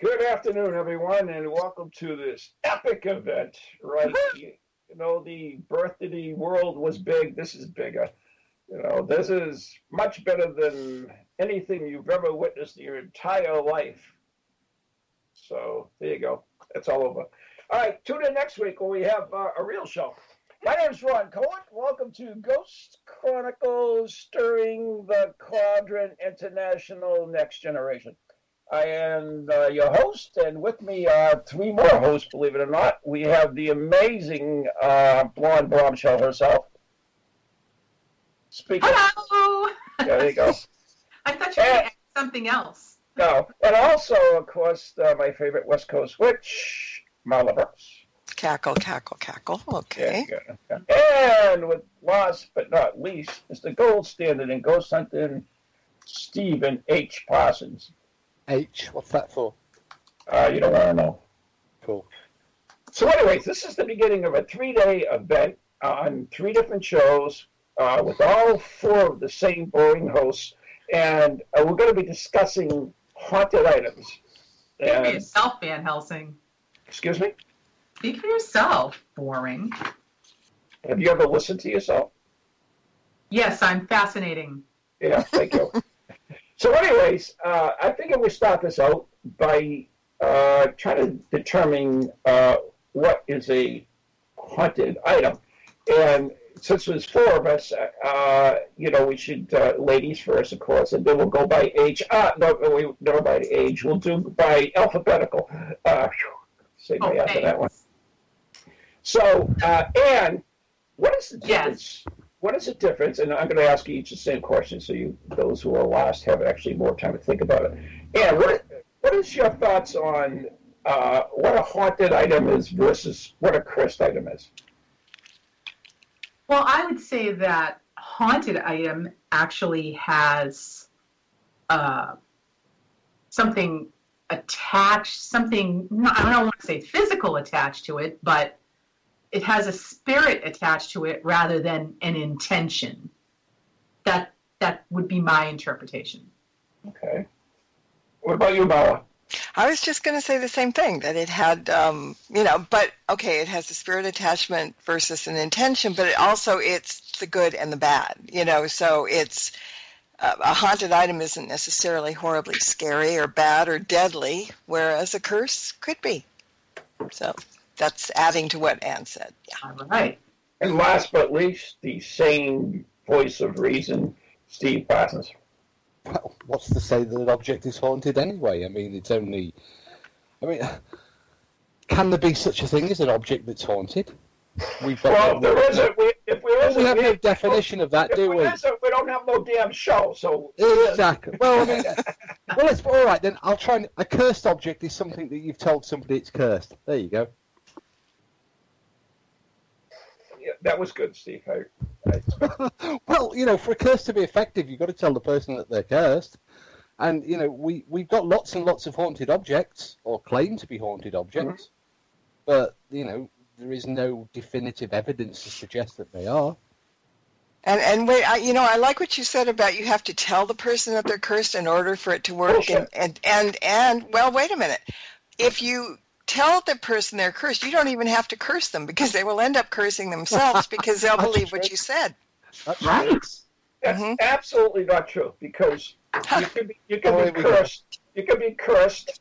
Good afternoon, everyone, and welcome to this epic event, right? You know, the birth of the world was big. This is bigger. You know, this is much better than anything you've ever witnessed in your entire life. So there you go. It's all over. All right, tune in next week when we have a real show. My name's Ron Cohen. Welcome to Ghost Chronicles Stirring the Cauldron International Next Generation. I am your host, and with me are three more hosts, believe it or not. We have the amazing blonde bombshell herself. Speaking. Hello! Yeah, there you go. I thought you were going to add something else. No. And also, of course, my favorite West Coast witch, Marla Brooks. Cackle, cackle, cackle. Okay. Yeah. And with last but not least is the gold standard in ghost hunting, Stephen H. Parsons. H, what's that for? You don't want to know. Cool. So anyways, this is the beginning of a 3-day event on 3 different shows with all 4 of the same boring hosts. And we're going to be discussing haunted items. Speak for yourself, Van Helsing. Excuse me? Speak for yourself. Boring. Have you ever listened to yourself? Yes, I'm fascinating. Yeah, thank you. So anyways, I figured we start this out by trying to determine what is a haunted item. And since there's 4 of us, you know, we should, ladies first, of course, and then we'll go by age. No, by age. We'll do by alphabetical. Save me after that one. So, Anne, what is the difference? Yes. What is the difference? And I'm going to ask you each the same question so you, those who are last have actually more time to think about it. Anne, what is your thoughts on what a haunted item is versus what a cursed item is? Well, I would say that haunted item actually has something attached, something, I don't want to say physical attached to it, but it has a spirit attached to it rather than an intention. That would be my interpretation. Okay. What about you, Bella? I was just going to say the same thing, that it had, it has a spirit attachment versus an intention, but it also, it's the good and the bad, you know, so it's, a haunted item isn't necessarily horribly scary or bad or deadly, whereas a curse could be. So that's adding to what Anne said. Yeah. All right. And last but least, the sane voice of reason, Steve Parsons. Well, what's to say that an object is haunted anyway? I mean, it's only... I mean, can there be such a thing as an object that's haunted? We have no definition of that, do we? We don't have no damn show, so... Exactly. Well, I mean, well, it's all right, then. I'll try and... A cursed object is something that you've told somebody it's cursed. There you go. Yeah, that was good, Steve. Well, you know, for a curse to be effective, you've got to tell the person that they're cursed. And, you know, we've got lots and lots of haunted objects, or claim to be haunted objects, mm-hmm. But, you know, there is no definitive evidence to suggest that they are. And wait, I like what you said about you have to tell the person that they're cursed in order for it to work. Oh, sure. Well, wait a minute. If you tell the person they're cursed, you don't even have to curse them, because they will end up cursing themselves because they'll believe what you said. That's right. That's mm-hmm. absolutely not true, because you can be cursed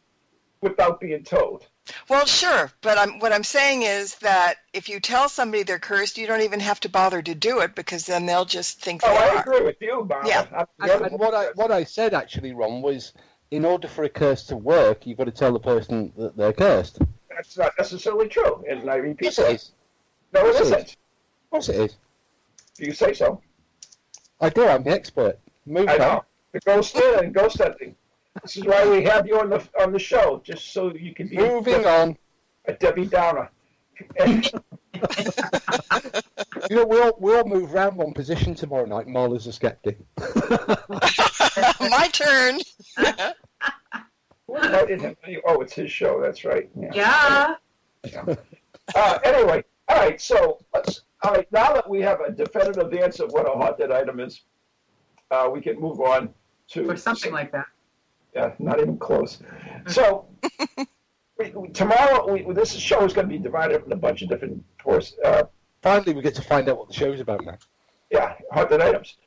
without being told. Well, sure, but what I'm saying is that if you tell somebody they're cursed, you don't even have to bother to do it, because then they'll just think they are. I agree with you, Bob. Yeah. And what I said actually, Ron, was in order for a curse to work, you've got to tell the person that they're cursed. That's not necessarily true, and I repeat yes, it is. No, it isn't. Of course it is. Do you say so? I do, I'm the expert. Move on. The ghost hunting. This is why we have you on the show, just so you can be moving on. A Debbie Downer. You know, we'll move round one position tomorrow night. Marla's a skeptic. My turn. Oh, it's his show. That's right. Yeah. Anyway, all right. So let's. All right. Now that we have a definitive answer of what a hot dead item is, we can move on to something like that. Yeah, not even close. So tomorrow, this show is going to be divided up in a bunch of different courses. Finally, we get to find out what the show's about now. Yeah, hot dead items.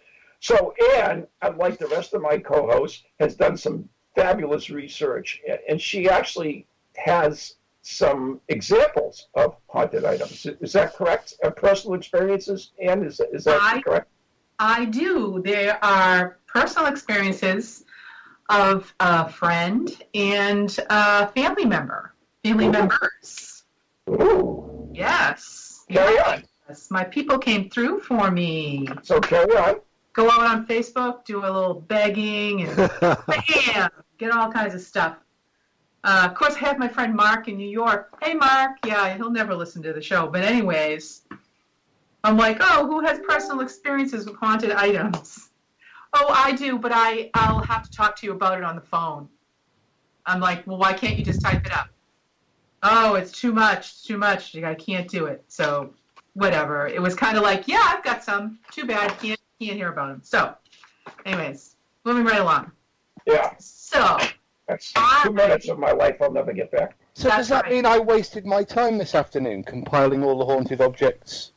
So Anne, unlike the rest of my co-hosts, has done some fabulous research, and she actually has some examples of hot dead items. Is that correct? Personal experiences, Anne? Is that correct? I do. There are personal experiences of a friend and a family member. Family Ooh. Members. Ooh. Yes. Carry on. Yes. My people came through for me. So carry on. Go out on Facebook, do a little begging, and bam, get all kinds of stuff. Of course, I have my friend Mark in New York. Hey, Mark. Yeah, he'll never listen to the show. But anyways, I'm like, oh, who has personal experiences with haunted items? Oh, I do, but I'll have to talk to you about it on the phone. I'm like, well, why can't you just type it up? Oh, it's too much, I can't do it. So, whatever. It was kind of like, yeah, I've got some. Too bad, can't hear about them. So, anyways, moving right along. Yeah. So. That's 2 minutes of my life I'll never get back. So does that mean I wasted my time this afternoon compiling all the haunted objects?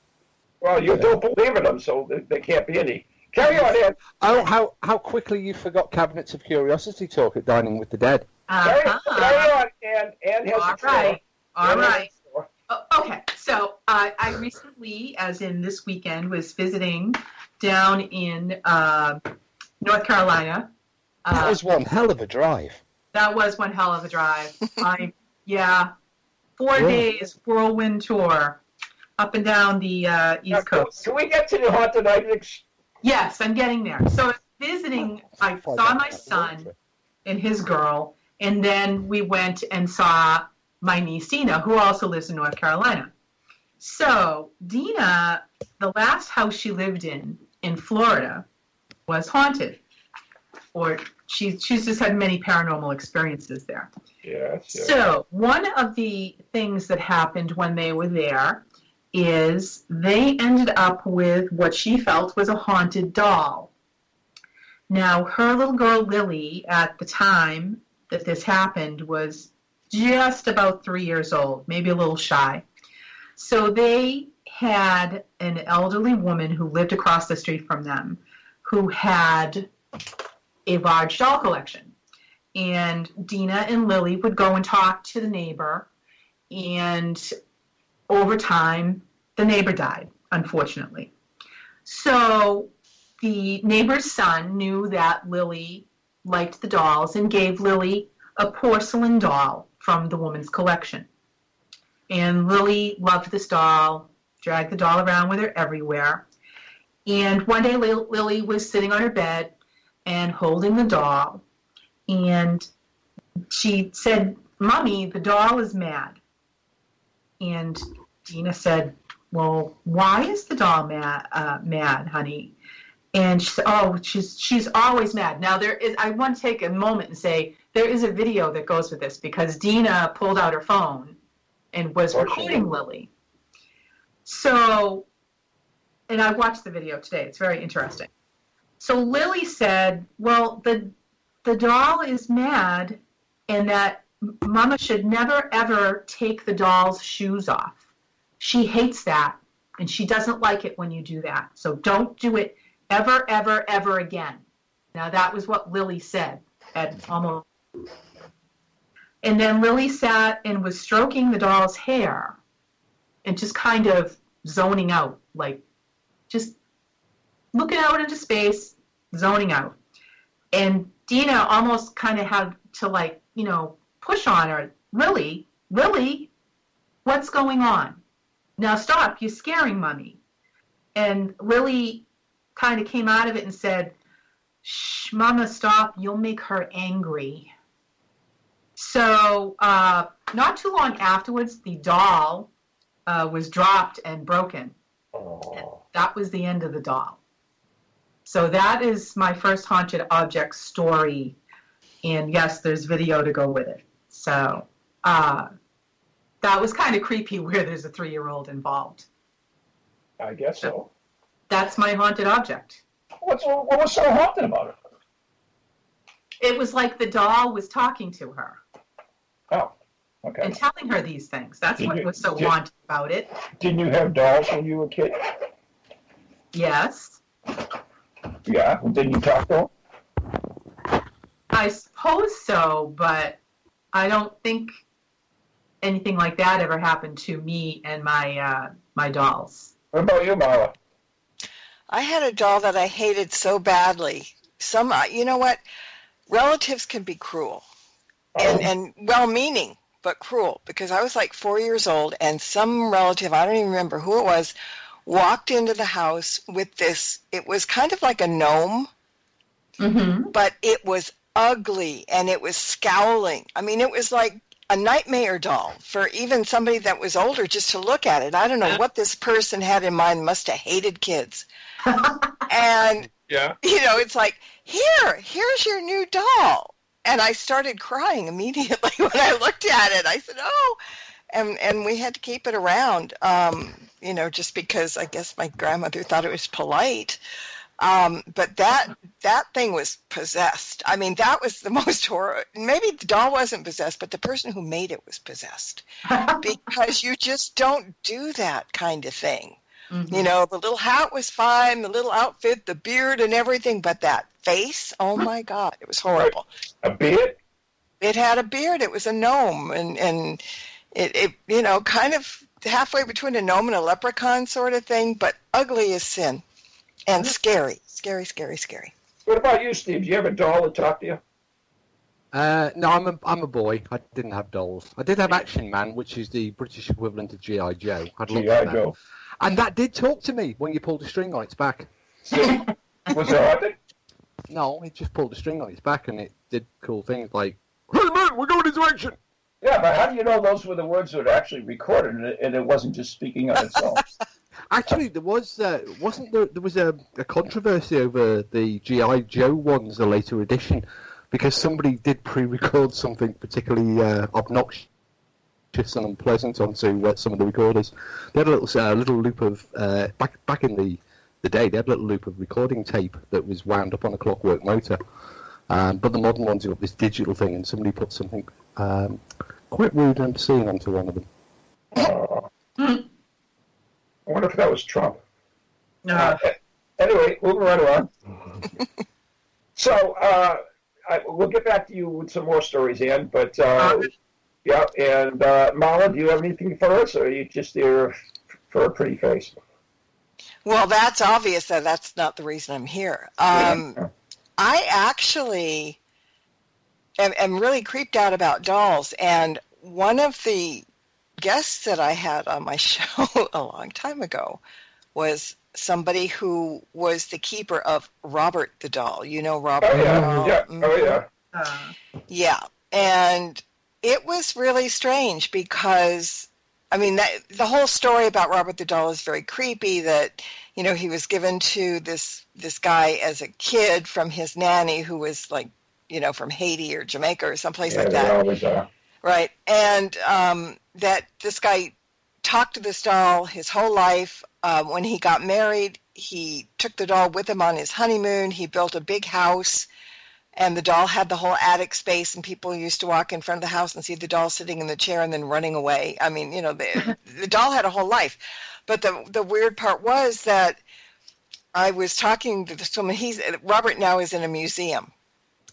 Well, you don't believe in them, so there can't be any. Carry on, Anne. Oh, how quickly you forgot Cabinets of Curiosity talk at Dining with the Dead. Carry on, Anne. Anne has a right. All right. Okay, so I recently, as in this weekend, was visiting down in North Carolina. That was one hell of a drive. That was one hell of a drive. Yeah, 4 days whirlwind tour up and down the East Coast. Can we get to the haunted items? Yes, I'm getting there. So visiting, I saw my son and his girl, and then we went and saw my niece, Dina, who also lives in North Carolina. So Dina, the last house she lived in Florida, was haunted. Or she's just had many paranormal experiences there. Yeah. So one of the things that happened when they were there is they ended up with what she felt was a haunted doll. Now, her little girl, Lily, at the time that this happened, was just about 3 years old, maybe a little shy. So they had an elderly woman who lived across the street from them who had a large doll collection. And Dina and Lily would go and talk to the neighbor, and over time, the neighbor died, unfortunately. So the neighbor's son knew that Lily liked the dolls and gave Lily a porcelain doll from the woman's collection. And Lily loved this doll, dragged the doll around with her everywhere. And one day Lily was sitting on her bed and holding the doll, and she said, "Mommy, the doll is mad." And Dina said, "Well, why is the doll mad, honey?" And she said, "Oh, she's always mad." Now, I want to take a moment and say there is a video that goes with this, because Dina pulled out her phone and was recording Lily. So, and I watched the video today. It's very interesting. So Lily said, well, the doll is mad, and that Mama should never, ever take the doll's shoes off. She hates that, and she doesn't like it when you do that. So don't do it ever, ever, ever again. Now, that was what Lily said at almost. And then Lily sat and was stroking the doll's hair and just kind of zoning out, like just looking out into space, zoning out. And Dina almost kind of had to, like, you know, push on her. Lily, what's going on? Now stop, you're scaring Mommy. And Lily kind of came out of it and said, shh, Mama, stop. You'll make her angry. So not too long afterwards, the doll was dropped and broken. Aww. And that was the end of the doll. So that is my first haunted object story. And yes, there's video to go with it. So that was kind of creepy where there's a 3-year-old involved. I guess so. That's my haunted object. What was so haunted about it? It was like the doll was talking to her. Oh, okay. And telling her these things. That's what was so haunted about it. Didn't you have dolls when you were a kid? Yes. Yeah, didn't you talk to them? I suppose so, but I don't think anything like that ever happened to me and my my dolls. What about you, Marla? I had a doll that I hated so badly. You know what? Relatives can be cruel and well-meaning, but cruel, because I was like 4 years old and some relative, I don't even remember who it was, walked into the house with this. It was kind of like a gnome, mm-hmm. but it was ugly and it was scowling. I mean, it was like a nightmare doll for even somebody that was older just to look at it. I don't know what this person had in mind, must have hated kids. And, yeah. you know, it's like, here's your new doll. And I started crying immediately when I looked at it. I said, oh, and we had to keep it around, you know, just because I guess my grandmother thought it was polite. But that thing was possessed. I mean, that was the most horror. Maybe the doll wasn't possessed, but the person who made it was possessed. Because you just don't do that kind of thing. Mm-hmm. You know, the little hat was fine, the little outfit, the beard and everything, but that face, oh my God, it was horrible. A beard? It had a beard. It was a gnome. And it you know, kind of halfway between a gnome and a leprechaun sort of thing, but ugly as sin. And scary, scary, scary, scary. What about you, Steve? Do you have a doll that talked to you? No, I'm a boy. I didn't have dolls. I did have Action Man, which is the British equivalent of GI Joe. GI Joe. And that did talk to me when you pulled a string on its back. See? Was it haunted? No, it just pulled a string on its back, and it did cool things like, "Hey, mate, we're going into action." Yeah, but how do you know those were the words that were actually recorded, and it wasn't just speaking on its own? Actually, there was a controversy over the GI Joe ones, the later edition, because somebody did pre-record something particularly obnoxious and unpleasant onto some of the recorders. They had a little loop of back in the day. They had a little loop of recording tape that was wound up on a clockwork motor. But the modern ones have got this digital thing, and somebody put something quite rude and obscene onto one of them. I wonder if that was Trump. No. Anyway, moving right along. So we'll get back to you with some more stories, Ann. But yeah, and Marla, do you have anything for us, or are you just there for a pretty face? Well, that's obvious that that's not the reason I'm here. Yeah. I actually am really creeped out about dolls, and one of the guests that I had on my show a long time ago was somebody who was the keeper of Robert the Doll. You know Robert the Doll? Yeah. Mm-hmm. Oh, yeah. Yeah. And it was really strange because, I mean, the whole story about Robert the Doll is very creepy, that, you know, he was given to this guy as a kid from his nanny who was, like, you know, from Haiti or Jamaica or someplace like that. Yeah, always are. Right. And that this guy talked to this doll his whole life. When he got married, he took the doll with him on his honeymoon. He built a big house, and the doll had the whole attic space, and people used to walk in front of the house and see the doll sitting in the chair and then running away. I mean, you know, the doll had a whole life. But the weird part was that I was talking to this woman. Robert now is in a museum.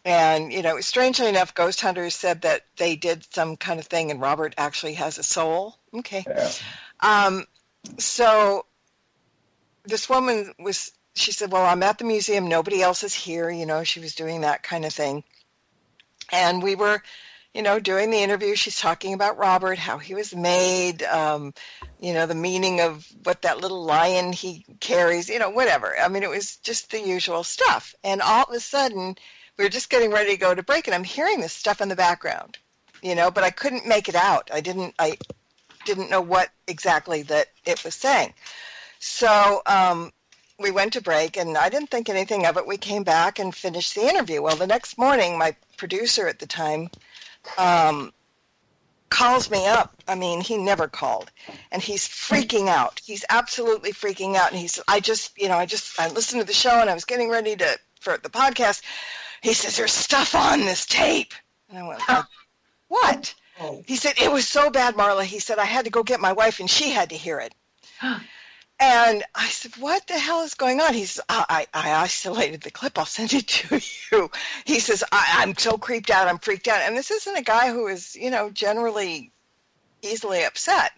And, you know, strangely enough, ghost hunters said that they did some kind of thing, and Robert actually has a soul. Okay. Yeah. So this woman she said, well, I'm at the museum. Nobody else is here. You know, she was doing that kind of thing. And we were you know, during the interview, she's talking about Robert, how he was made, you know, the meaning of what that little lion he carries, you know, whatever. I mean, it was just the usual stuff. And all of a sudden, we were just getting ready to go to break, and I'm hearing this stuff in the background, you know, but I couldn't make it out. I didn't know what exactly that it was saying. So we went to break, and I didn't think anything of it. We came back and finished the interview. Well, the next morning, my producer at the time calls me up. I mean, he never called, and he's freaking out. He's absolutely freaking out, and he said, I listened to the show, and I was getting ready for the podcast. He says, there's stuff on this tape. And I went, what? He said, it was so bad, Marla. He said, I had to go get my wife, and she had to hear it. And I said, what the hell is going on? He says, I isolated the clip. I'll send it to you. He says, I'm so creeped out. I'm freaked out. And this isn't a guy who is, you know, generally easily upset.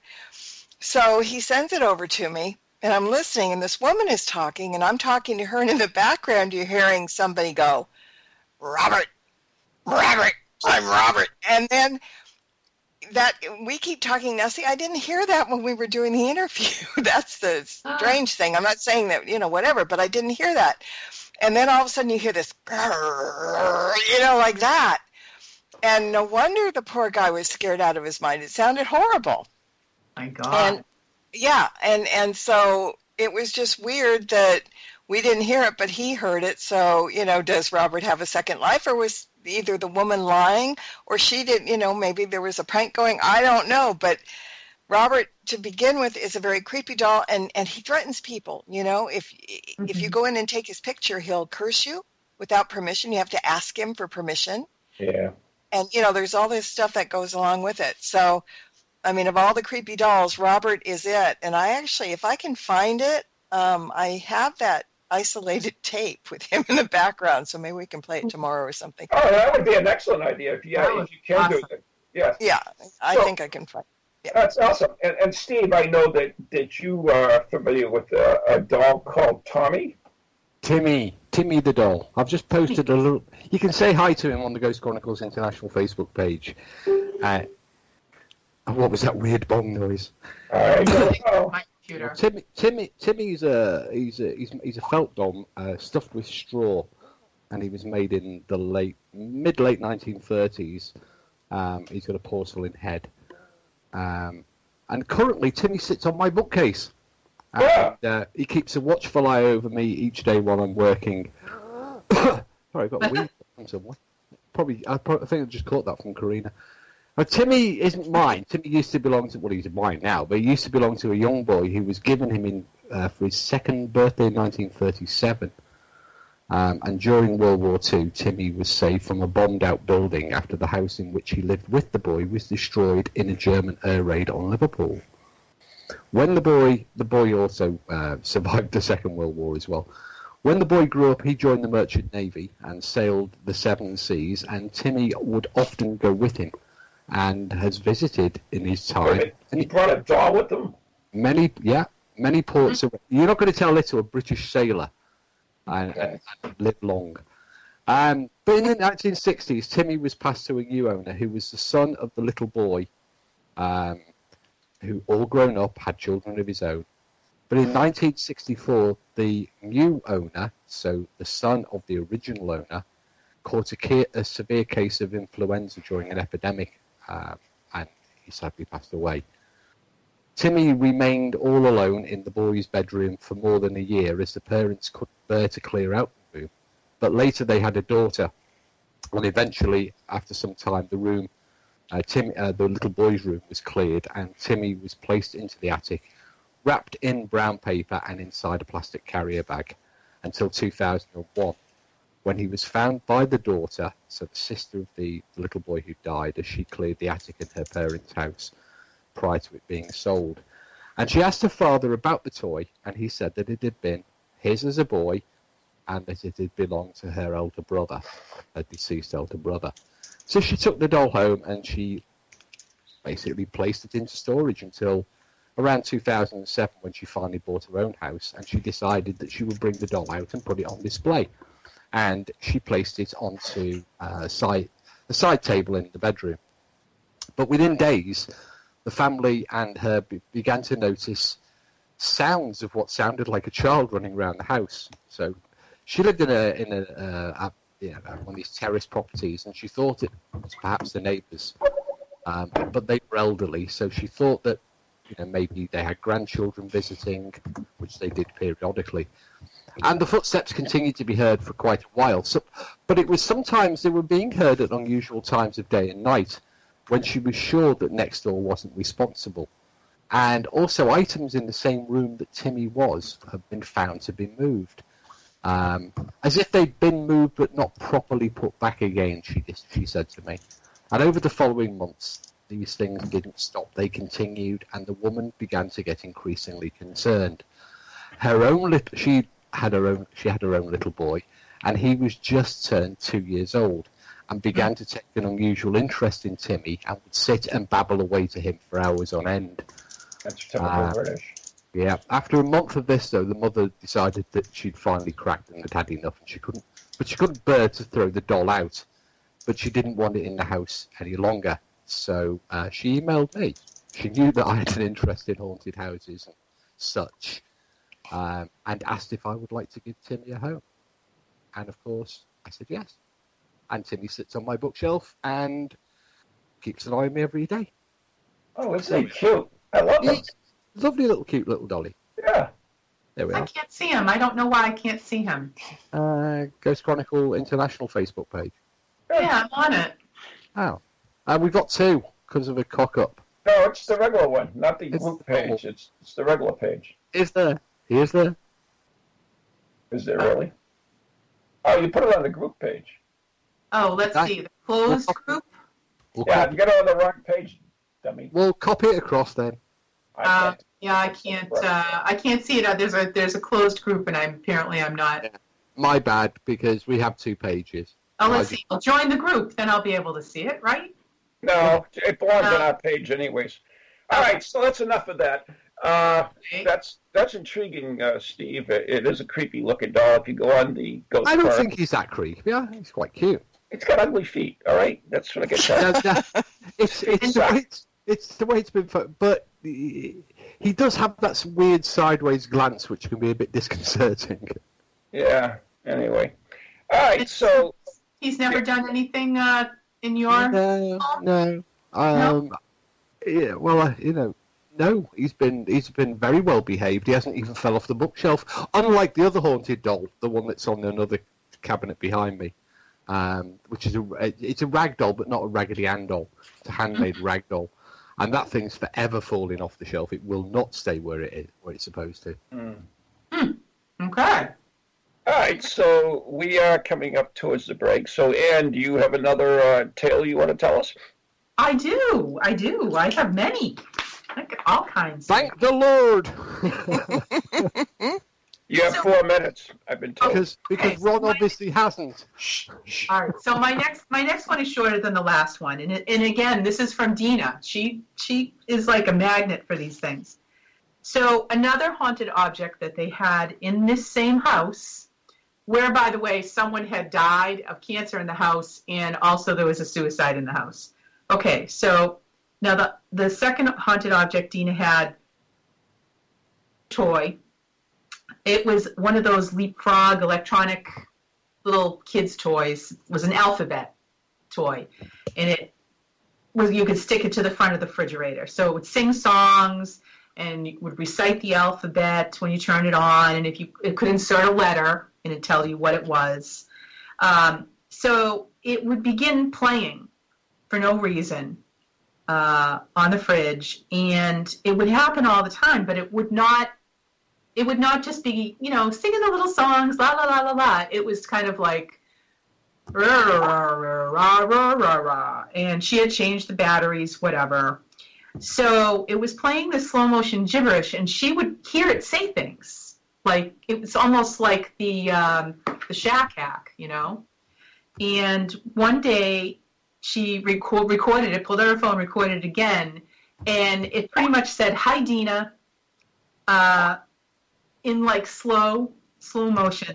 So he sends it over to me, and I'm listening, and this woman is talking, and I'm talking to her, and in the background you're hearing somebody go, Robert, I'm Robert. And then that we keep talking now. See, I didn't hear that when we were doing the interview. That's the strange thing. I'm not saying that, you know, whatever, but I didn't hear that. And then all of a sudden you hear this, you know, like that. And no wonder the poor guy was scared out of his mind. It sounded horrible. My God. And yeah. And so it was just weird that we didn't hear it, but he heard it. So, you know, does Robert have a second life, or was either the woman lying, or she didn't, you know, maybe there was a prank going, I don't know. But Robert, to begin with, is a very creepy doll, and he threatens people, you know. If you go in and take his picture, he'll curse you without permission. You have to ask him for permission. Yeah. And, you know, there's all this stuff that goes along with it. So, I mean, of all the creepy dolls, Robert is it. And I actually, if I can find it, I have that isolated tape with him in the background, so maybe we can play it tomorrow or something. Oh, that would be an excellent idea if you can do it. Yes. Yeah, I think I can find it. Yeah. That's awesome. And Steve, I know that you are familiar with a doll called Timmy the doll. I've just posted a little. You can say hi to him on the Ghost Chronicles International Facebook page. What was that weird bong noise? I don't know. Timmy's he's a felt doll stuffed with straw, and he was made in the mid-late 1930s. He's got a porcelain head, and currently Timmy sits on my bookcase. Yeah. And, he keeps a watchful eye over me each day while I'm working. Sorry, I got a wee from someone. I think I just caught that from Karina. Now, Timmy isn't mine. Timmy used to belong to, well, he's mine now, but he used to belong to a young boy who was given him for his second birthday in 1937. And during World War II, Timmy was saved from a bombed-out building after the house in which he lived with the boy was destroyed in a German air raid on Liverpool. When the boy also survived the Second World War as well. When the boy grew up, he joined the Merchant Navy and sailed the Seven Seas, and Timmy would often go with him, and has visited in his time. Wait, he brought a doll with him? Many ports. Mm-hmm. You're not going to tell it to a British sailor and live long. But in the 1960s, Timmy was passed to a new owner who was the son of the little boy, who, all grown up, had children of his own. But in 1964, the new owner, so the son of the original owner, caught a severe case of influenza during an epidemic. And he sadly passed away. Timmy remained all alone in the boy's bedroom for more than a year, as the parents couldn't bear to clear out the room. But later they had a daughter, and eventually, after some time, the room, the little boy's room, was cleared, and Timmy was placed into the attic, wrapped in brown paper and inside a plastic carrier bag, until 2001, when he was found by the daughter, so the sister of the little boy who died, as she cleared the attic in her parents' house prior to it being sold. And she asked her father about the toy, and he said that it had been his as a boy, and that it had belonged to her elder brother, her deceased elder brother. So she took the doll home, and she basically placed it into storage until around 2007, when she finally bought her own house, and she decided that she would bring the doll out and put it on display. And she placed it onto a side table in the bedroom. But within days, the family and her began to notice sounds of what sounded like a child running around the house. So she lived in one of these terrace properties, and she thought it was perhaps the neighbours. But they were elderly, so she thought that maybe they had grandchildren visiting, which they did periodically. And the footsteps continued to be heard for quite a while. So, but it was sometimes they were being heard at unusual times of day and night, when she was sure that next door wasn't responsible. And also items in the same room that Timmy was have been found to be moved. As if they'd been moved but not properly put back again, she said to me. And over the following months, these things didn't stop. They continued, and the woman began to get increasingly concerned. She had her own little boy, and he was just turned 2 years old, and began to take an unusual interest in Timmy and would sit and babble away to him for hours on end. That's typical British. Yeah. After a month of this, though, the mother decided that she'd finally cracked and had had enough, and she couldn't bear to throw the doll out, but she didn't want it in the house any longer. So she emailed me. She knew that I had an interest in haunted houses and such, and asked if I would like to give Timmy a home. And, of course, I said yes. And Timmy sits on my bookshelf and keeps an eye on me every day. Oh, isn't he cute? I love him. Lovely little cute little dolly. Yeah. There we are. I can't see him. I don't know why I can't see him. Ghost Chronicle International Facebook page. Yeah, I'm on it. Oh. And we got two because of a cock-up. No, it's the regular one, not the group page. It's the regular page. Is there? He is there? Is there really? Oh, you put it on the group page. Oh, let's see. The closed group? Yeah, you got it on the wrong page, dummy. We'll copy it across then. I can't see it. There's a closed group, and I'm not. Yeah. My bad, because we have two pages. Oh, let's see. I'll join the group, then I'll be able to see it, right? No, it belongs on our page anyways. All right, so that's enough of that. Okay. That's intriguing, Steve. It is a creepy looking doll. If you go on the Ghost I don't think he's that creepy. Yeah, he's quite cute. It's got ugly feet. All right, that's what I get. It's the way it's been. But he does have that weird sideways glance, which can be a bit disconcerting. Yeah. Anyway. All right. So he's never done anything in your. No. No? Yeah. Well, No, he's been very well behaved. He hasn't even fell off the bookshelf, unlike the other haunted doll, the one that's on another cabinet behind me, which is it's a rag doll, but not a Raggedy Ann doll. It's a handmade rag doll, and that thing's forever falling off the shelf. It will not stay where it's supposed to. Okay. All right, so we are coming up towards the break. So, Anne, do you have another tale you want to tell us? I do. I have many. All kinds. Thank the Lord. You have 4 minutes. I've been told because Ron obviously hasn't. All right. So my next one is shorter than the last one, and again, this is from Dina. She is like a magnet for these things. So another haunted object that they had in this same house, where by the way, someone had died of cancer in the house, and also there was a suicide in the house. Okay, so. Now, the second haunted object Dina had, toy, it was one of those leapfrog electronic little kids' toys. It was an alphabet toy, and it was you could stick it to the front of the refrigerator. So it would sing songs, and it would recite the alphabet when you turned it on, and it could insert a letter, and it'd tell you what it was. So it would begin playing for no reason. On the fridge, and it would happen all the time, but it would not just be, singing the little songs, la, la, la, la, la. It was kind of like, rah, rah, rah, rah, rah, rah, rah, and she had changed the batteries, whatever. So it was playing this slow motion gibberish, and she would hear it say things. Like, it was almost like the shack hack, And one day, she recorded it, pulled out her phone, recorded it again, and it pretty much said, "Hi, Dina," in like slow motion.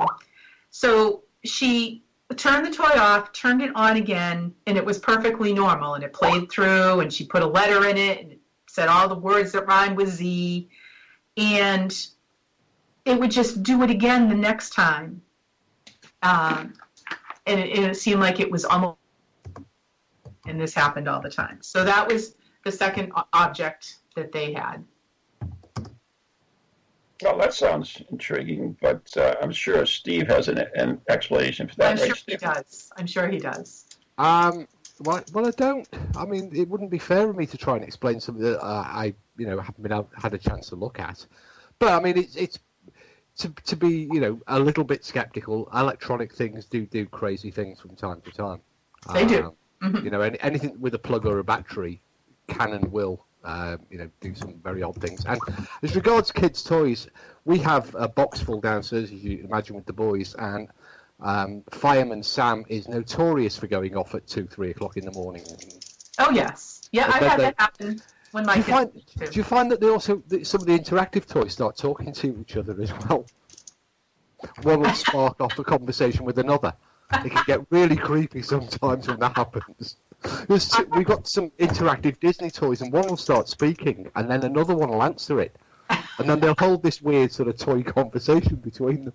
So she I turned the toy off, turned it on again, and it was perfectly normal. And it played through, and she put a letter in it, and it said all the words that rhymed with Z. And it would just do it again the next time. And it seemed like it was almost... And this happened all the time. So that was the second object that they had. Well, that sounds intriguing, but I'm sure Steve has an explanation for that. I'm sure he does. Well, I don't. I mean, it wouldn't be fair of me to try and explain something that I, you know, haven't been had a chance to look at. But I mean, it's to be, you know, a little bit skeptical. Electronic things do crazy things from time to time. They do. Mm-hmm. You know, anything with a plug or a battery can and will. You know, do some very odd things. And as regards kids' toys, we have a box full downstairs, as you imagine, with the boys. And Fireman Sam is notorious for going off at 2-3 o'clock in the morning. Oh yes, yeah, I've had that happen when my kids. Do you find that they also that some of the interactive toys start talking to each other as well? One will spark off a conversation with another. It can get really creepy sometimes when that happens. We've got some interactive Disney toys, and one will start speaking, and then another one will answer it. And then they'll hold this weird sort of toy conversation between them.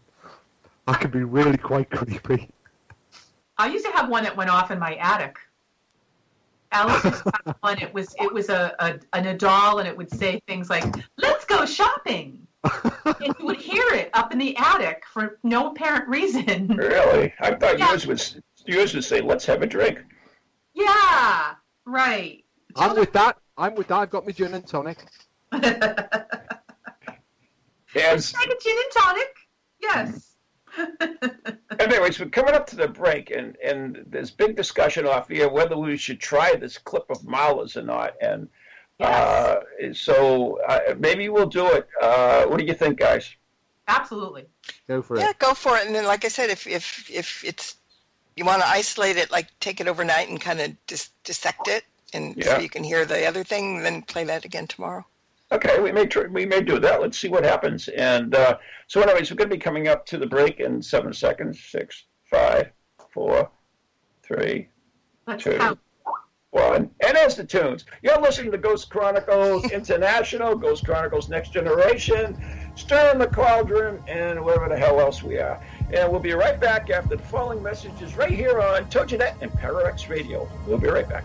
That can be really quite creepy. I used to have one that went off in my attic. Alice used to have one. It was a doll, and it would say things like, "Let's go shopping." And you would hear it up in the attic for no apparent reason. Really? I thought yours would say, "Let's have a drink." Yeah, right. I'm with that. I've got my gin and tonic. Yes. Like a gin and tonic. Yes. Anyways, we're coming up to the break, and there's big discussion off here whether we should try this clip of Marla's or not. And yes. So maybe we'll do it. What do you think, guys? Absolutely. Go for it. Yeah, go for it. And then, like I said, if it's... You want to isolate it, like take it overnight and kind of dissect it, and so you can hear the other thing, then play that again tomorrow. Okay, we may do that. Let's see what happens. And so anyways, we're going to be coming up to the break in 7 seconds. 6, 5, 4, 3, Let's 2, 1. And as the tunes, you're listening to Ghost Chronicles International, Ghost Chronicles Next Generation, Stir in the Cauldron, and whatever the hell else we are. And we'll be right back after the following messages right here on Toginet and Parallax Radio. We'll be right back.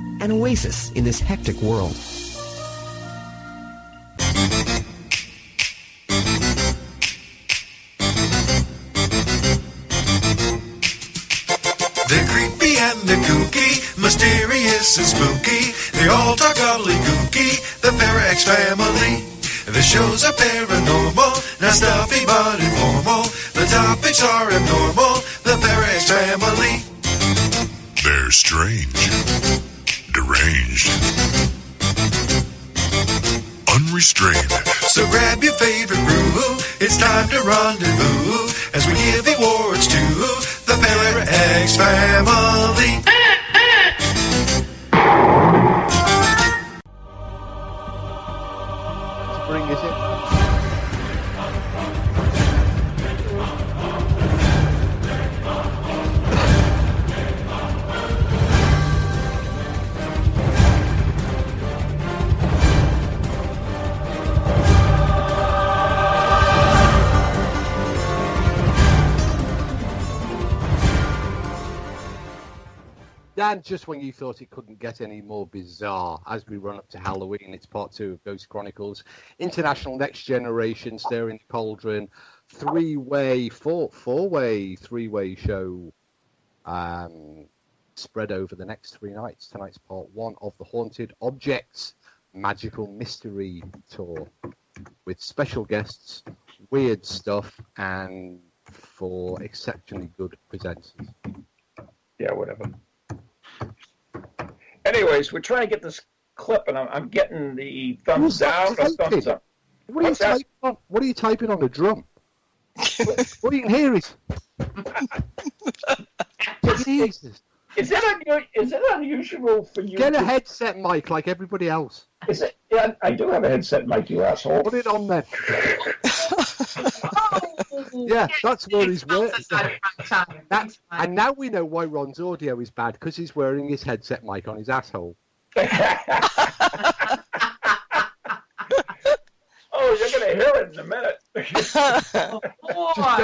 an oasis in this hectic world. They're creepy and they're kooky, mysterious and spooky. They all talk gobbledygooky, the Parallax family. The shows are paranormal, not stuffy but informal. The topics are abnormal, the Parallax family. They're strange. Deranged. Unrestrained. So grab your favorite brew. It's time to rendezvous as we give awards to the Parallax family. Spring, is it? Dan, just when you thought it couldn't get any more bizarre, as we run up to Halloween, it's part two of Ghost Chronicles, International Next Generation, Stir in the Cauldron, three-way show spread over the next three nights. Tonight's part one of the Haunted Objects Magical Mystery Tour, with special guests, weird stuff, and for exceptionally good presenters. Yeah, whatever. Anyways, we're trying to get this clip, and I'm getting the thumbs down or thumbs up. What are you typing on the drum? What you can hear is... Is it unusual for you? Get a headset mic like everybody else. Is it? Yeah, I do have a headset mic, you asshole. Put it on there. Yeah, that's where he's working. And now we know why Ron's audio is bad, because he's wearing his headset mic on his asshole. Oh, you're going to hear it in a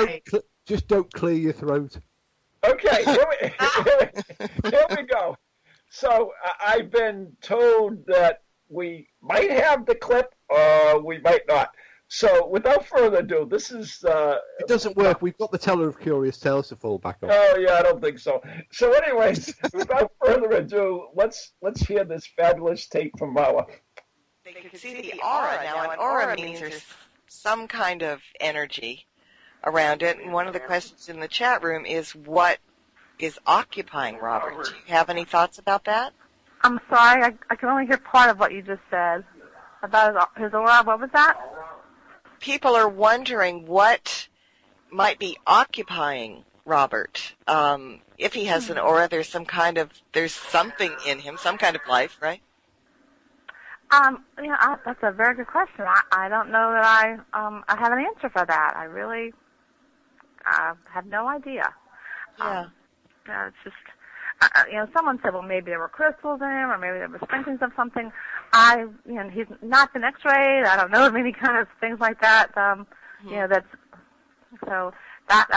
minute. Just don't clear your throat. Okay, here we go. So I've been told that we might have the clip or we might not. So without further ado, this is... it doesn't work. We've got the teller of curious tales to fall back on. Oh, yeah, I don't think so. So anyways, without further ado, let's hear this fabulous tape from Marla. They can see the aura now, and aura means there's some kind of energy around it. And one of the questions in the chat room is, what is occupying Robert? Do you have any thoughts about that? I'm sorry, I can only hear part of what you just said about his aura. What was that? People are wondering what might be occupying Robert. If he has an aura, there's something in him, some kind of life, right? That's a very good question. I don't know that I have an answer for that. I really have no idea. Yeah. It's just, someone said, well, maybe there were crystals in him, or maybe there were sprinklings of something. He's not been x-rayed. I don't know of any kind of things like that. That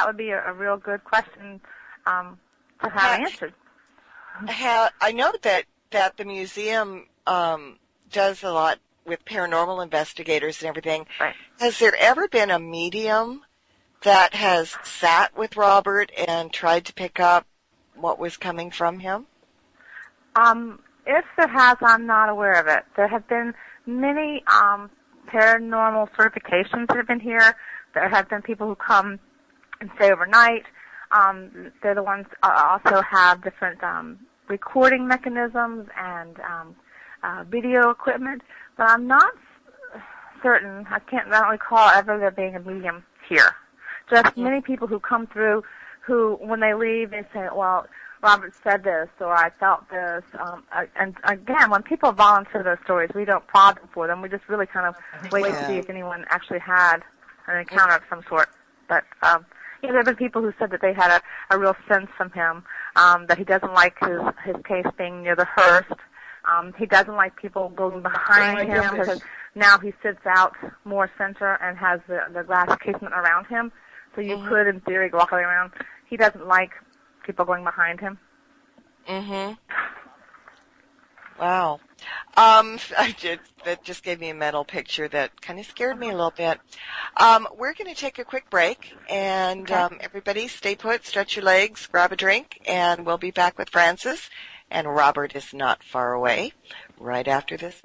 would be a real good question to have answered. I know that the museum does a lot with paranormal investigators and everything. Right. Has there ever been a medium that has sat with Robert and tried to pick up what was coming from him? If there has, I'm not aware of it. There have been many paranormal certifications that have been here. There have been people who come and stay overnight. They're the ones also have different recording mechanisms and video equipment, but I'm not certain. I don't recall ever there being a medium here. Just many people who come through who, when they leave, they say, well, Robert said this, or I felt this. And again, when people volunteer those stories, we don't prod them for them. We just really kind of wait to see if anyone actually had an encounter of some sort. But there have been people who said that they had a real sense from him, that he doesn't like his case being near the hearse. He doesn't like people going behind him because now he sits out more center and has the glass casement around him. So you could, in theory, walk around. He doesn't like people going behind him. Mm-hmm. Wow. That just gave me a mental picture that kind of scared me a little bit. We're going to take a quick break, and everybody stay put, stretch your legs, grab a drink, and we'll be back with Francis. And Robert is not far away, right after this.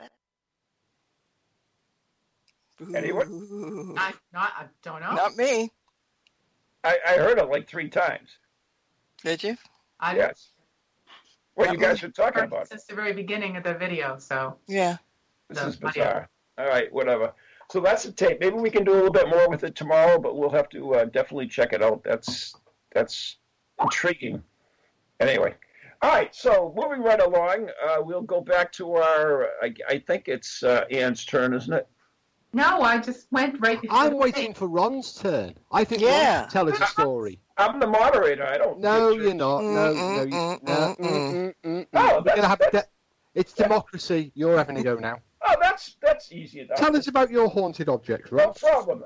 Anyone? I don't know. Not me. I heard it like three times. Did you? Yes. What you guys were talking about. Since the very beginning of the video, so. Yeah. This is bizarre. All right, whatever. So that's the tape. Maybe we can do a little bit more with it tomorrow, but we'll have to definitely check it out. That's intriguing. Anyway. All right, so moving right along, we'll go back to our, I think it's Anne's turn, isn't it? No, I just went right before. I'm waiting for Ron's turn. I think Ron should tell us a story. I'm the moderator. I don't... No, you're not. No, it's democracy. You're having a go now. Oh, that's easy enough. Tell us about your haunted objects, Ron. No problem.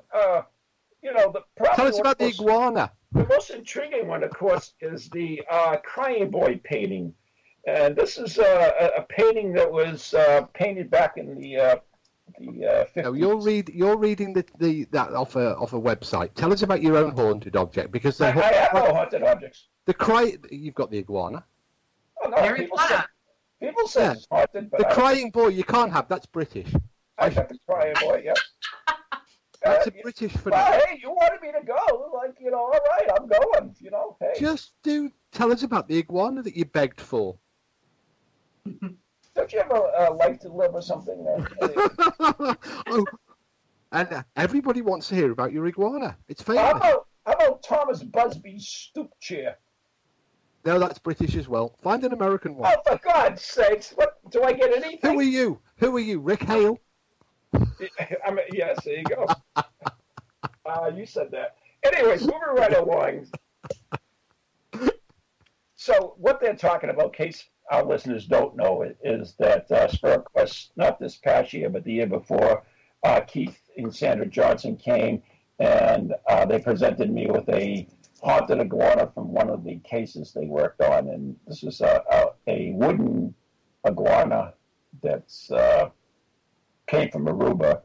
Tell us about the iguana. The most intriguing one, of course, is the Crying Boy painting. And this is a painting that was painted back in the 50s. Now you're reading that off a website. Tell us about your own haunted object, because I have no haunted objects. You've got the iguana. Oh, no, people say it's haunted, but the crying boy you can't have. That's British. I have the crying boy. Yep. That's a British phenomenon. Well, hey, you wanted me to go, all right, I'm going, Hey. Just tell us about the iguana that you begged for. Don't you ever like to live or something? Oh, and everybody wants to hear about your iguana. It's famous. How about Thomas Busby's stoop chair? No, that's British as well. Find an American one. Oh, for God's sakes! What do I get? Anything? Who are you, Rick Hale? I mean, yes, there you go. You said that. Anyways, moving right along. So what they're talking about, in case our listeners don't know, is that Spirit Quest, not this past year, but the year before, Keith and Sandra Johnson came, and they presented me with a haunted iguana from one of the cases they worked on. And this is a wooden iguana that's... came from Aruba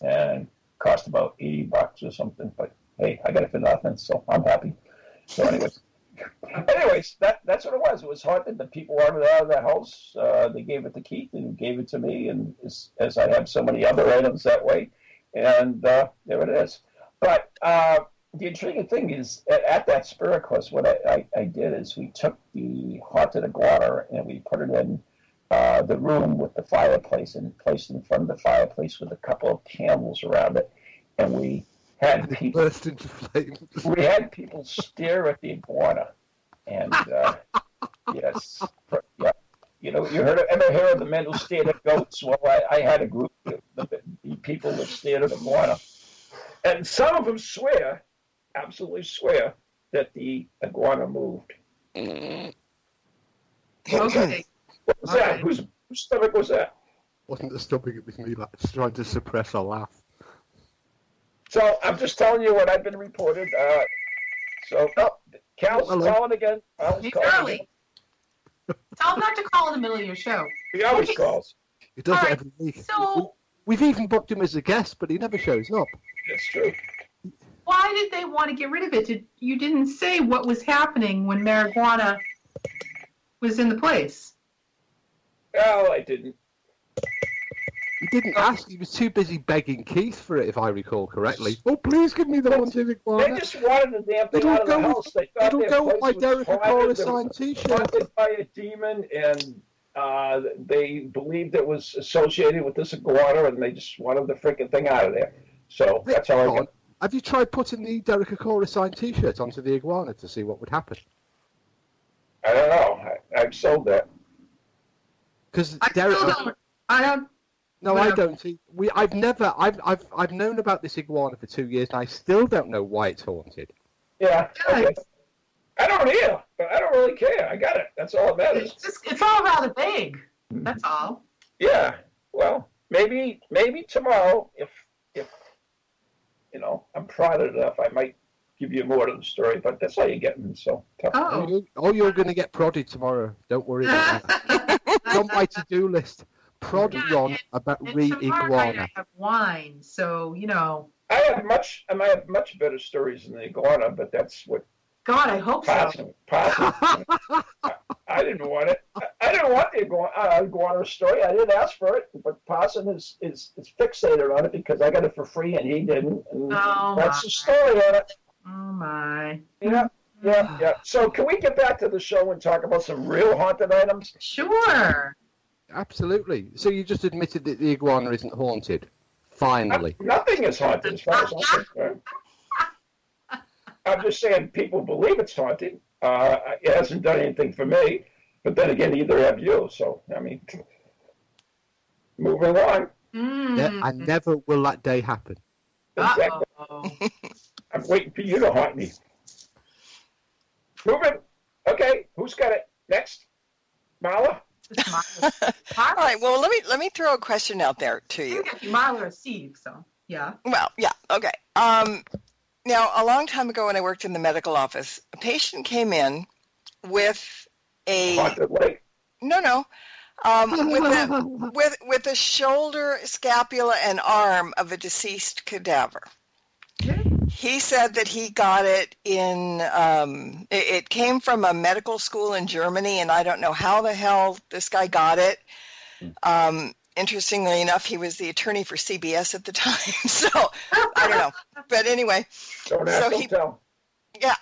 and cost about $80 or something, but hey, I got it for nothing, so I'm happy. So anyways, that's what it was. It was haunted. The people wanted it out of that house. They gave it to Keith and gave it to me, and as I have so many other items that way, and there it is. But the intriguing thing is, at that Spirit Quest, what I did is we took the haunted iguana and we put it in the room with the fireplace, and placed in front of the fireplace with a couple of candles around it, and we had people burst into flames. We had people stare at the iguana, and yes, yeah, you ever heard of the men who stared at goats? Well, I had a group of the people that stared at the iguana, and some of them swear, absolutely swear, that the iguana moved. Okay. What was that? Whose stomach was that? Wasn't the stomach, it was me, trying to suppress a laugh. So I'm just telling you what I've been reported. Cal's calling again. He's early. Tell him not to call in the middle of your show. He always calls. He does it every week. So we've even booked him as a guest, but he never shows up. That's true. Why did they want to get rid of it? You didn't say what was happening when marijuana was in the place. No, I didn't. He didn't ask. He was too busy begging Keith for it, if I recall correctly. Oh, please give me the haunted iguana. They just wanted the damn thing out of the house. They thought their place was Derek Akora signed T-shirt. Haunted by a demon, and they believed it was associated with this iguana, and they just wanted the freaking thing out of there. So that's how I got. Have you tried putting the Derek Akora signed T-shirt onto the iguana to see what would happen? I don't know. I've sold that. Because Derek, I don't. I've known about this iguana for 2 years, and I still don't know why it's haunted. Yeah. Okay. I don't either, but I don't really care. I got it. That's all it matters. It's all rather vague. That's all. Yeah. Well, maybe tomorrow, if I'm prodded enough, I might give you more to the story. But that's all you're getting. So. You're going to get prodded tomorrow. Don't worry about that. On my to-do list, prod Ron about re-iguana. I have wine, so I have much better stories than the iguana, but that's what. God, I hope so. I didn't want it. I didn't want the iguana story. I didn't ask for it, but Parson is fixated on it because I got it for free and he didn't. And that's the story on it. Oh my. Yeah. Yeah. So can we get back to the show and talk about some real haunted items? Sure. Absolutely. So you just admitted that the iguana isn't haunted. Finally. Nothing is haunted as far as I'm concerned. I'm just saying people believe it's haunted. It hasn't done anything for me. But then again, either have you. So, moving on. I never will that day happen. Exactly. I'm waiting for you to haunt me. Moving. Okay, who's got it next? Marla? All right, well, let me throw a question out there to you. Marla or Steve, so, yeah. Well, yeah, okay. Now, a long time ago when I worked in the medical office, a patient came in with a... Haunted leg? No. With the shoulder, scapula, and arm of a deceased cadaver. He said that he got it in, it came from a medical school in Germany, and I don't know how the hell this guy got it. Interestingly enough, he was the attorney for CBS at the time, so I don't know. But anyway,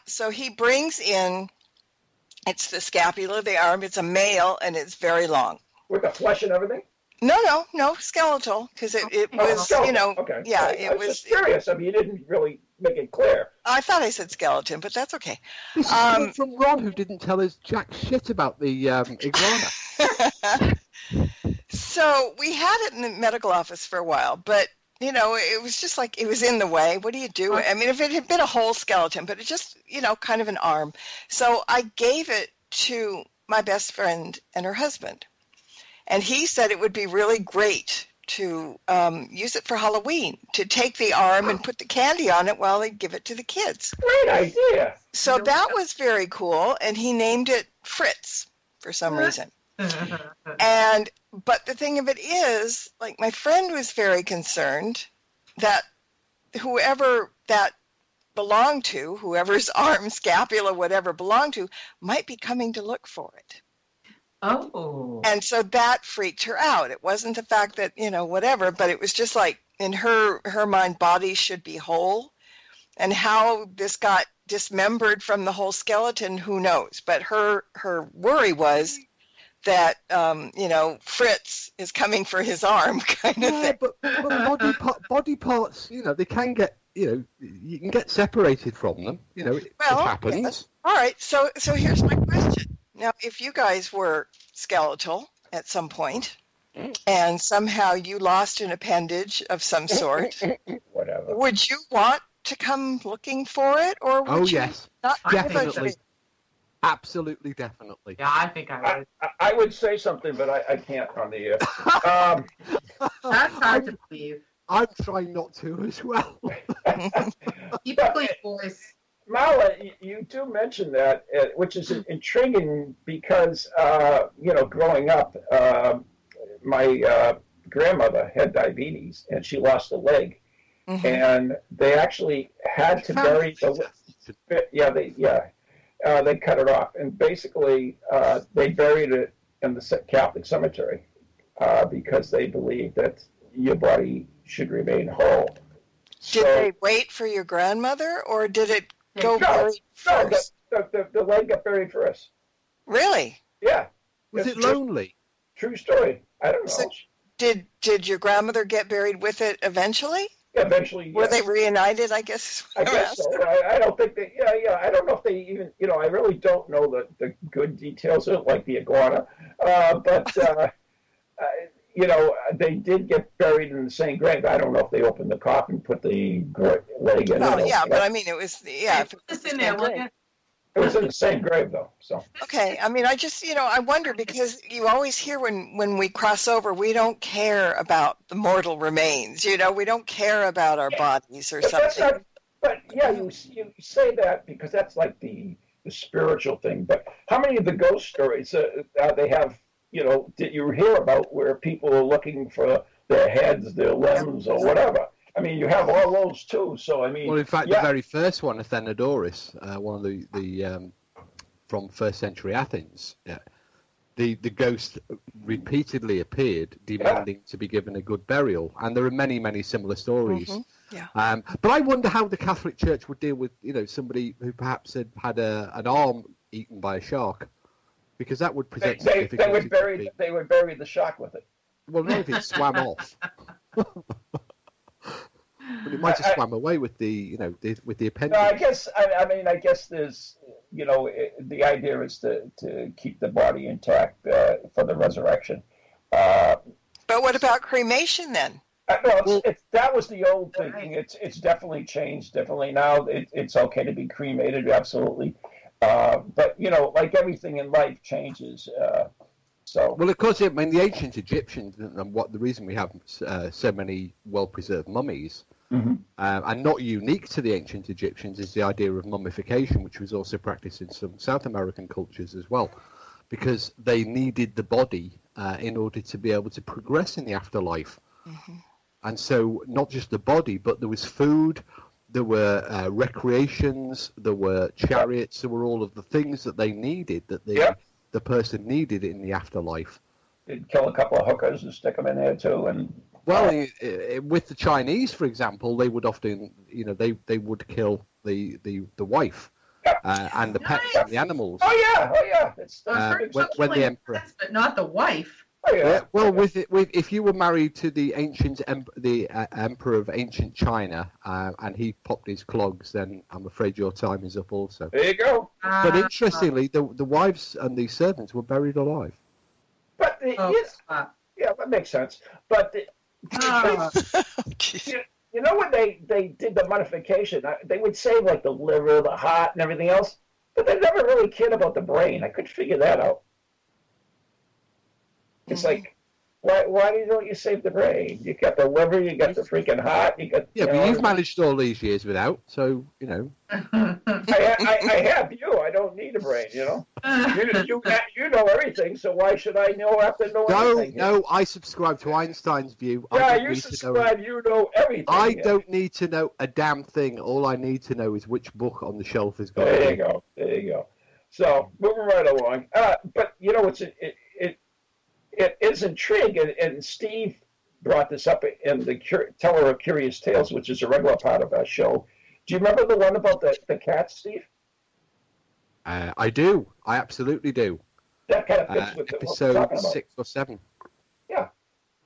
so he brings in, it's the scapula, the arm, it's a male, and it's very long. With the flesh and everything? No, skeletal, because it was, okay. I was just curious. I mean, you didn't really make it clear. I thought I said skeleton, but that's okay. This is from Ron, who didn't tell us jack shit about the iguana. So we had it in the medical office for a while, but, it was just like it was in the way. What do you do? I mean, if it had been a whole skeleton, but it just, kind of an arm. So I gave it to my best friend and her husband. And he said it would be really great to use it for Halloween, to take the arm and put the candy on it while they give it to the kids. Great idea. So that was very cool, and he named it Fritz for some reason. But the thing of it is, like, my friend was very concerned that whoever that belonged to, whoever's arm, scapula, whatever belonged to, might be coming to look for it. Oh. And so that freaked her out. It wasn't the fact that, whatever, but it was just like in her mind, body should be whole. And how this got dismembered from the whole skeleton, who knows? But her worry was that, Fritz is coming for his arm kind of thing. But body parts, they can get, you can get separated from them. It happens. Yes. All right. So here's my question. Now, if you guys were skeletal at some point, and somehow you lost an appendage of some sort, whatever, would you want to come looking for it, or would you not? Definitely, absolutely, definitely. Yeah, I think I would. I would say something, but I can't on the air. That's hard to believe. I'm trying not to as well. Keep up your voice. Marla, you do mention that, which is intriguing because, growing up, my grandmother had diabetes and she lost a leg. Mm-hmm. And they actually had to bury the leg. They cut it off. And basically, they buried it in the Catholic cemetery because they believed that your body should remain whole. Did they wait for your grandmother, or did it go buried first? The leg got buried first. Really? Yeah. Was it lonely? True story. I don't know. So did your grandmother get buried with it eventually? Yeah, eventually, yes. Were they reunited, I guess? I guess so. I don't think they... Yeah. I don't know if they even... I really don't know the good details of it, like the iguana. They did get buried in the same grave. I don't know if they opened the coffin, put the leg in. Well, yeah, but I mean, it was, yeah. It was in the same grave, though. So. Okay, I mean, I just, I wonder, because you always hear when we cross over, we don't care about the mortal remains, we don't care about our bodies or something. You say that because that's like the spiritual thing, but how many of the ghost stories they have, that you hear about where people are looking for their heads, their limbs, or whatever. I mean, you have all those too. So I mean, well, in fact, the very first one, Athenodorus, one of the from first-century Athens, the ghost repeatedly appeared, demanding to be given a good burial. And there are many, many similar stories. Mm-hmm. Yeah. But I wonder how the Catholic Church would deal with, somebody who perhaps had an arm eaten by a shark. Because that would present significant... They would bury the shark with it. Well, no, if it swam off. But it might have swam away with with the appendage. No, I guess, I guess there's, the idea is to keep the body intact for the resurrection. But what about cremation then? That was the old thinking. It's definitely changed. Definitely now it's okay to be cremated, absolutely. But, like everything in life changes. Well, of course, the ancient Egyptians, and the reason we have so many well-preserved mummies, and not unique to the ancient Egyptians, is the idea of mummification, which was also practiced in some South American cultures as well. because they needed the body in order to be able to progress in the afterlife. Mm-hmm. And so not just the body, but there was food, there were recreations, there were chariots, there were all of the things that they needed, that the person needed in the afterlife. They'd kill a couple of hookers and stick them in there too. And well, with the Chinese, for example, they would often, you know, they would kill the wife and the pets and the animals. Oh yeah. When the emperor, pets, but not the wife. Oh, yeah. Well, with if you were married to the emperor of ancient China, and he popped his clogs, then I'm afraid your time is up also. There you go. But interestingly, the wives and the servants were buried alive. But yeah, that makes sense. But you know when they did the modification, they would save like the liver, the heart, and everything else, but they never really cared about the brain. I couldn't figure that out. It's like, why don't you save the brain? You got the liver, you got the freaking heart, you got... Yeah, but you've managed all these years without, so, you know. I have you. I don't need a brain, you know. You know everything, so why should I have to know everything? No, I subscribe to Einstein's view. Yeah, you subscribe, you know everything. I don't need to know a damn thing. All I need to know is which book on the shelf is going. There you go. So, moving right along. But, you know, it is intriguing, and Steve brought this up in the Teller of Curious Tales, which is a regular part of our show. Do you remember the one about the cat, Steve? I do. I absolutely do. That kind of fits with episode what we're talking about. 6 or 7. Yeah.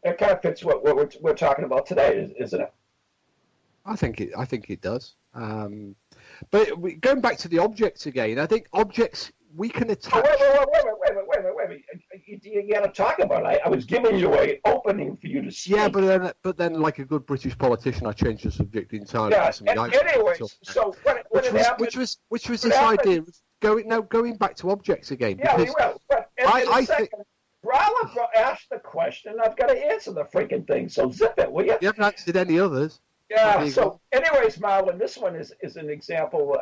That kind of fits what we're talking about today, isn't it? I think it does. But going back to the objects again, I think objects we can attach... Oh, wait. You got to talk about it. I was giving you an opening for you to speak. Yeah, but then, like a good British politician, I changed the subject entirely. Yeah, anyways, so which was this idea of going back to objects again. Yeah, we will. But I think Marla asked the question, and I've got to answer the freaking thing, so zip it, will you? You haven't answered any others. Yeah, so anyways, Marlon, this one is an example.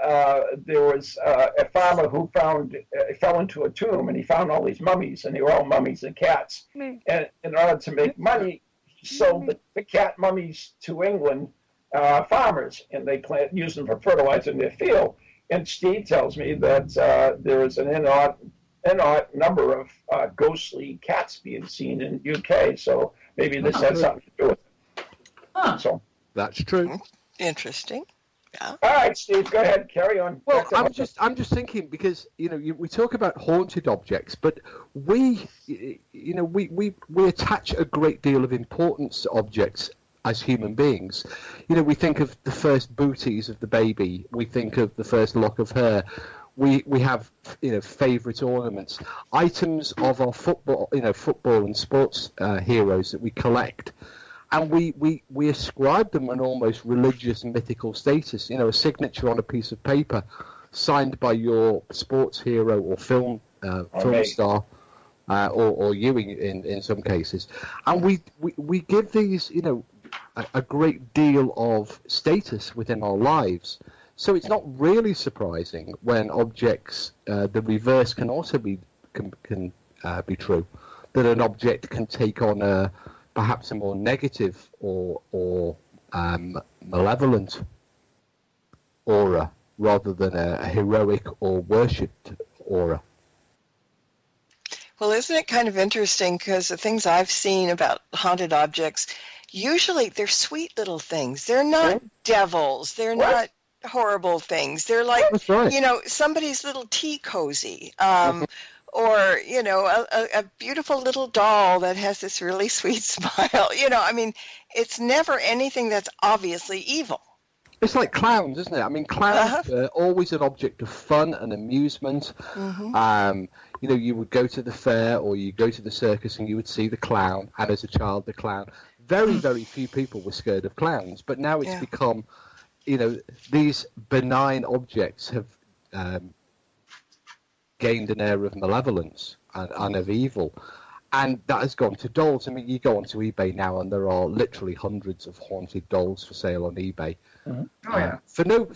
There was a farmer who fell into a tomb, and he found all these mummies, and they were all mummies and cats. Mm. And in order to make money, he sold the cat mummies to England farmers, and they use them for fertilizing their field. And Steve tells me that there is an inordinate number of ghostly cats being seen in the UK, so maybe this has something to do with it. Huh. So... That's true. Interesting. Yeah. All right, Steve, go ahead, carry on. Well, I'm just thinking, because you know we talk about haunted objects, but we attach a great deal of importance to objects as human beings. You know, we think of the first booties of the baby, we think of the first lock of hair. We have, you know, favourite ornaments, items of our football and sports heroes that we collect. And we ascribe them an almost religious mythical status, you know, a signature on a piece of paper signed by your sports hero or film star or you in some cases. And we give these, you know, a great deal of status within our lives. So it's not really surprising when objects, the reverse can also be true, that an object can take on perhaps a more negative or malevolent aura rather than a heroic or worshipped aura. Well, isn't it kind of interesting, because the things I've seen about haunted objects, usually they're sweet little things. They're not devils. They're not horrible things. They're like, you know, somebody's little tea cozy. Or, you know, a beautiful little doll that has this really sweet smile. You know, I mean, it's never anything that's obviously evil. It's like clowns, isn't it? I mean, clowns are always an object of fun and amusement. Mm-hmm. You know, you would go to the fair or you go to the circus and you would see the clown. And as a child, the clown. Very, very few people were scared of clowns. But now it's become, you know, these benign objects have... gained an air of malevolence and of evil, and that has gone to dolls. I mean, you go onto eBay now and there are literally hundreds of haunted dolls for sale on eBay. Mm-hmm.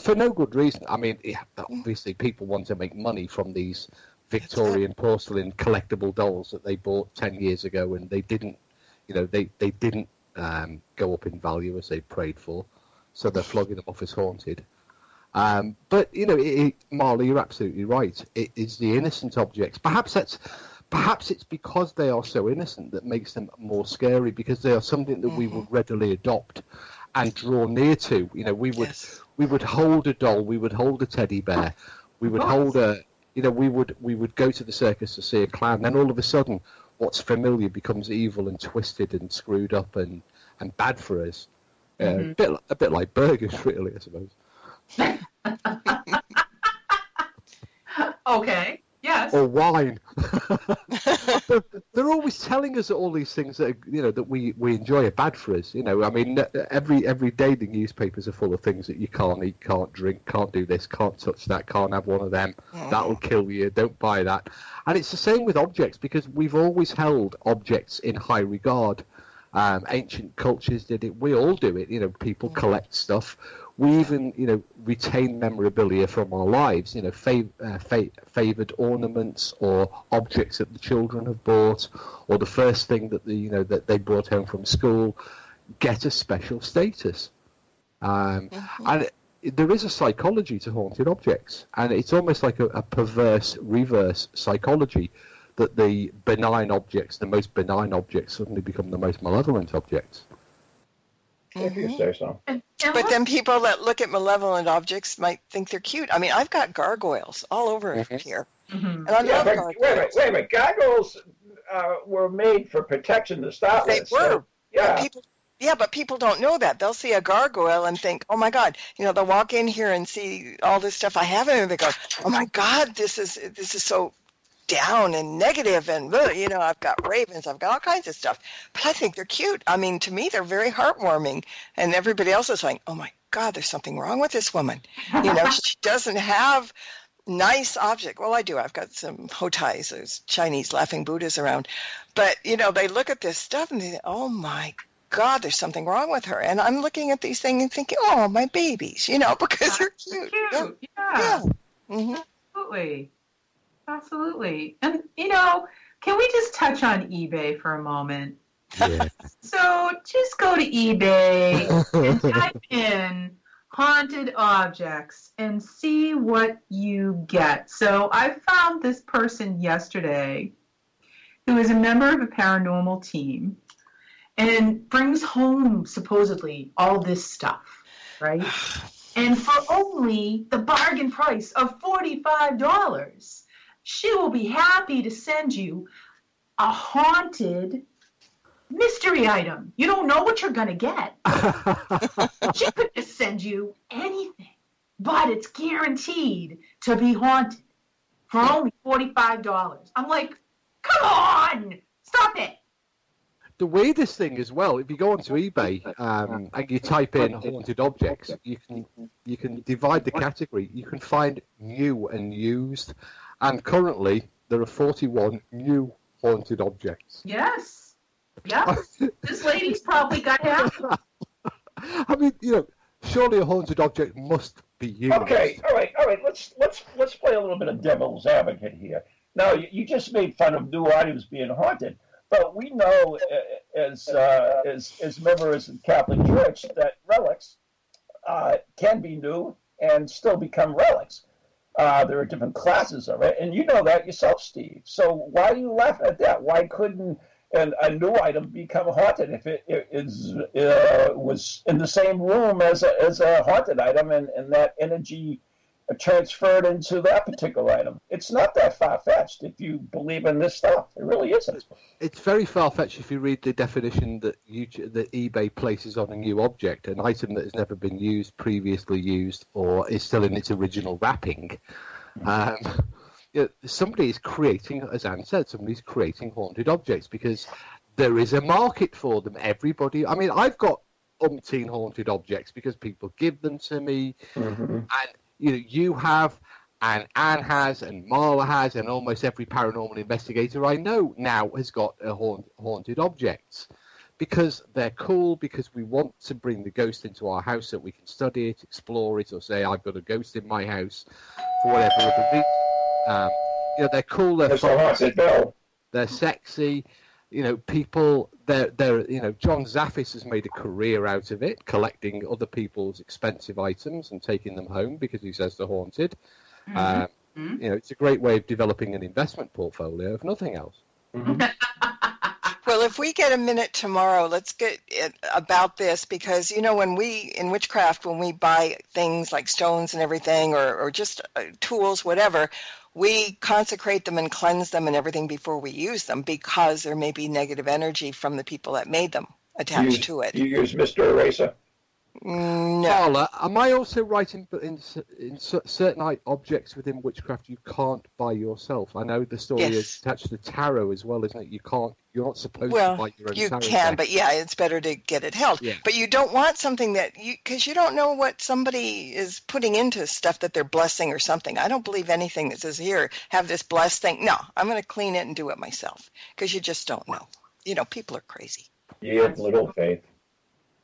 For no good reason. I mean, obviously people want to make money from these Victorian porcelain collectible dolls that they bought 10 years ago, and they didn't, you know, they didn't go up in value as they prayed for, so they're flogging them off as haunted. But you know, Marla, you're absolutely right. It is the innocent objects. Perhaps it's because they are so innocent that makes them more scary, because they are something that we would readily adopt and draw near to. You know, we would hold a doll, we would hold a teddy bear, we would hold a, you know, we would go to the circus to see a clown. Then all of a sudden, what's familiar becomes evil and twisted and screwed up and bad for us. A bit like burgers, really, I suppose. Okay. Yes. Or wine. They're always telling us that all these things that are, you know, that we enjoy are bad for us. You know, I mean, every day the newspapers are full of things that you can't eat, can't drink, can't do this, can't touch that, can't have one of them. Yeah. That'll kill you. Don't buy that. And it's the same with objects, because we've always held objects in high regard. Ancient cultures did it. We all do it. You know, people collect stuff. We even, you know, retain memorabilia from our lives, you know, favoured ornaments or objects that the children have bought, or the first thing that that they brought home from school, get a special status. And there is a psychology to haunted objects, and it's almost like a perverse reverse psychology, that the most benign objects, suddenly become the most malevolent objects. If you say so. But then people that look at malevolent objects might think they're cute. I mean, I've got gargoyles all over here. And I love gargoyles. Wait a minute. Gargoyles were made for protection to start with. They were. So, yeah. But people don't know that. They'll see a gargoyle and think, oh, my God. You know, they'll walk in here and see all this stuff I have in it, and they go, oh, my God, this is so down and negative, and you know, I've got ravens, I've got all kinds of stuff, but I think they're cute. I mean, to me, they're very heartwarming, and everybody else is like, oh my God, there's something wrong with this woman, you know, she doesn't have nice object. Well, I do. I've got some hotais, those Chinese laughing Buddhas around, but you know, they look at this stuff and they think, oh my God, there's something wrong with her, and I'm looking at these things and thinking, oh, my babies, you know, because they're cute. Yeah. Mm-hmm. Absolutely. And, you know, can we just touch on eBay for a moment? Yeah. So just go to eBay and type in haunted objects and see what you get. So I found this person yesterday who is a member of a paranormal team and brings home, supposedly, all this stuff, right? And for only the bargain price of $45, she will be happy to send you a haunted mystery item. You don't know what you're going to get. She could just send you anything, but it's guaranteed to be haunted for only $45. I'm like, come on, stop it. The weirdest thing as well, if you go onto eBay and you type in haunted objects, you can divide the category. You can find new and used. And currently, there are 41 new haunted objects. Yes. Yeah. This lady's probably got half. I mean, you know, surely a haunted object must be used. Okay. All right. Let's play a little bit of devil's advocate here. Now, you just made fun of new items being haunted, but we know as members of the Catholic Church that relics can be new and still become relics. There are different classes of it, and you know that yourself, Steve. So why do you laugh at that? Why couldn't a new item become haunted if it was in the same room as a haunted item, and that energy transferred into that particular item? It's not that far-fetched if you believe in this stuff. It really isn't. It's very far-fetched if you read the definition that eBay places on a new object, an item that has never been used, previously used, or is still in its original wrapping. You know, somebody is creating, as Anne said, somebody's creating haunted objects because there is a market for them. Everybody, I mean, I've got umpteen haunted objects because people give them to me, and you know, you have, and Anne has, and Marla has, and almost every paranormal investigator I know now has got a haunted objects, because they're cool, because we want to bring the ghost into our house so we can study it, explore it, or say, I've got a ghost in my house for whatever other reason. You know, they're cool. They're sexy. You know, people. They're. You know, John Zaffis has made a career out of it, collecting other people's expensive items and taking them home because he says they're haunted. Mm-hmm. You know, it's a great way of developing an investment portfolio, if nothing else. Mm-hmm. Well, if we get a minute tomorrow, let's get it about this because, you know, when we, in witchcraft, when we buy things like stones and everything or just tools, whatever, we consecrate them and cleanse them and everything before we use them because there may be negative energy from the people that made them attached to it. You use Mr. Eraser? No. Carla, am I also right in certain objects within witchcraft you can't buy yourself? I know the story is attached to tarot as well, isn't it? You can't. You're not supposed to buy your own tarot. Well, you can, but yeah, it's better to get it held. Yeah. But you don't want something that you because you don't know what somebody is putting into stuff that they're blessing or something. I don't believe anything that says here have this blessed thing. No, I'm going to clean it and do it myself because you just don't know. You know, people are crazy. You have little faith.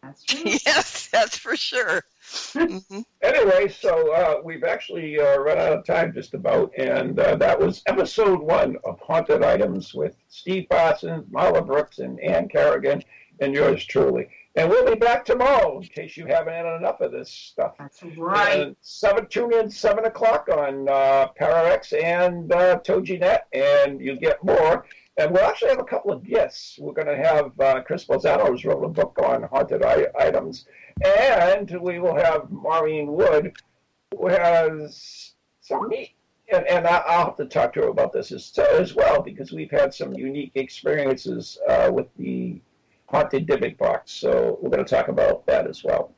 That's true. Yes, that's for sure. Mm-hmm. Anyway, so we've actually run out of time just about, and that was episode 1 of Haunted Items with Steve Parsons, Marla Brooks, and Anne Kerrigan, and yours truly. And we'll be back tomorrow in case you haven't had enough of this stuff. That's right. And tune in 7 o'clock on Parallax and Toginet, and you'll get more. And we'll actually have a couple of guests. We're going to have Chris Bolzano, who's wrote a book on haunted items. And we will have Maureen Wood, who has some neat, and I'll have to talk to her about this as well, because we've had some unique experiences with the haunted Divic box. So we're going to talk about that as well.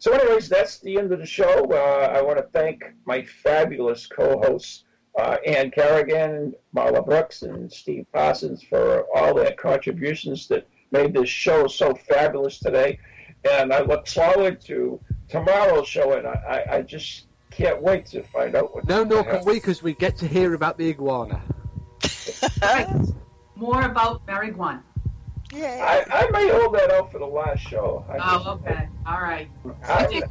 So anyways, that's the end of the show. I want to thank my fabulous co-hosts, Anne Kerrigan, Marla Brooks, and Steve Parsons for all their contributions that made this show so fabulous today. And I look forward to tomorrow's show, and I just can't wait to find out what. No, nor can we, because we get to hear about the iguana. Right. More about marijuana. Yeah, I may hold that out for the last show. Okay. All right.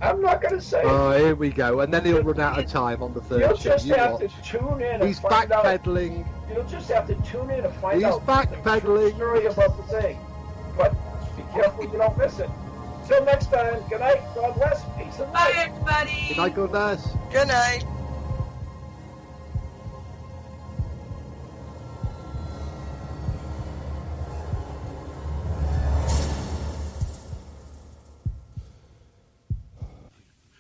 I'm not going to say. Oh, here we go. And then he'll run out of time on the third. You'll just have to tune in and find out. He's backpedaling. You'll just have to tune in and find out. He's backpedaling. Story about the thing. But be careful you don't miss it. Till next time, good night. God bless. Peace and love. Bye, everybody. Good night, God bless. Good night.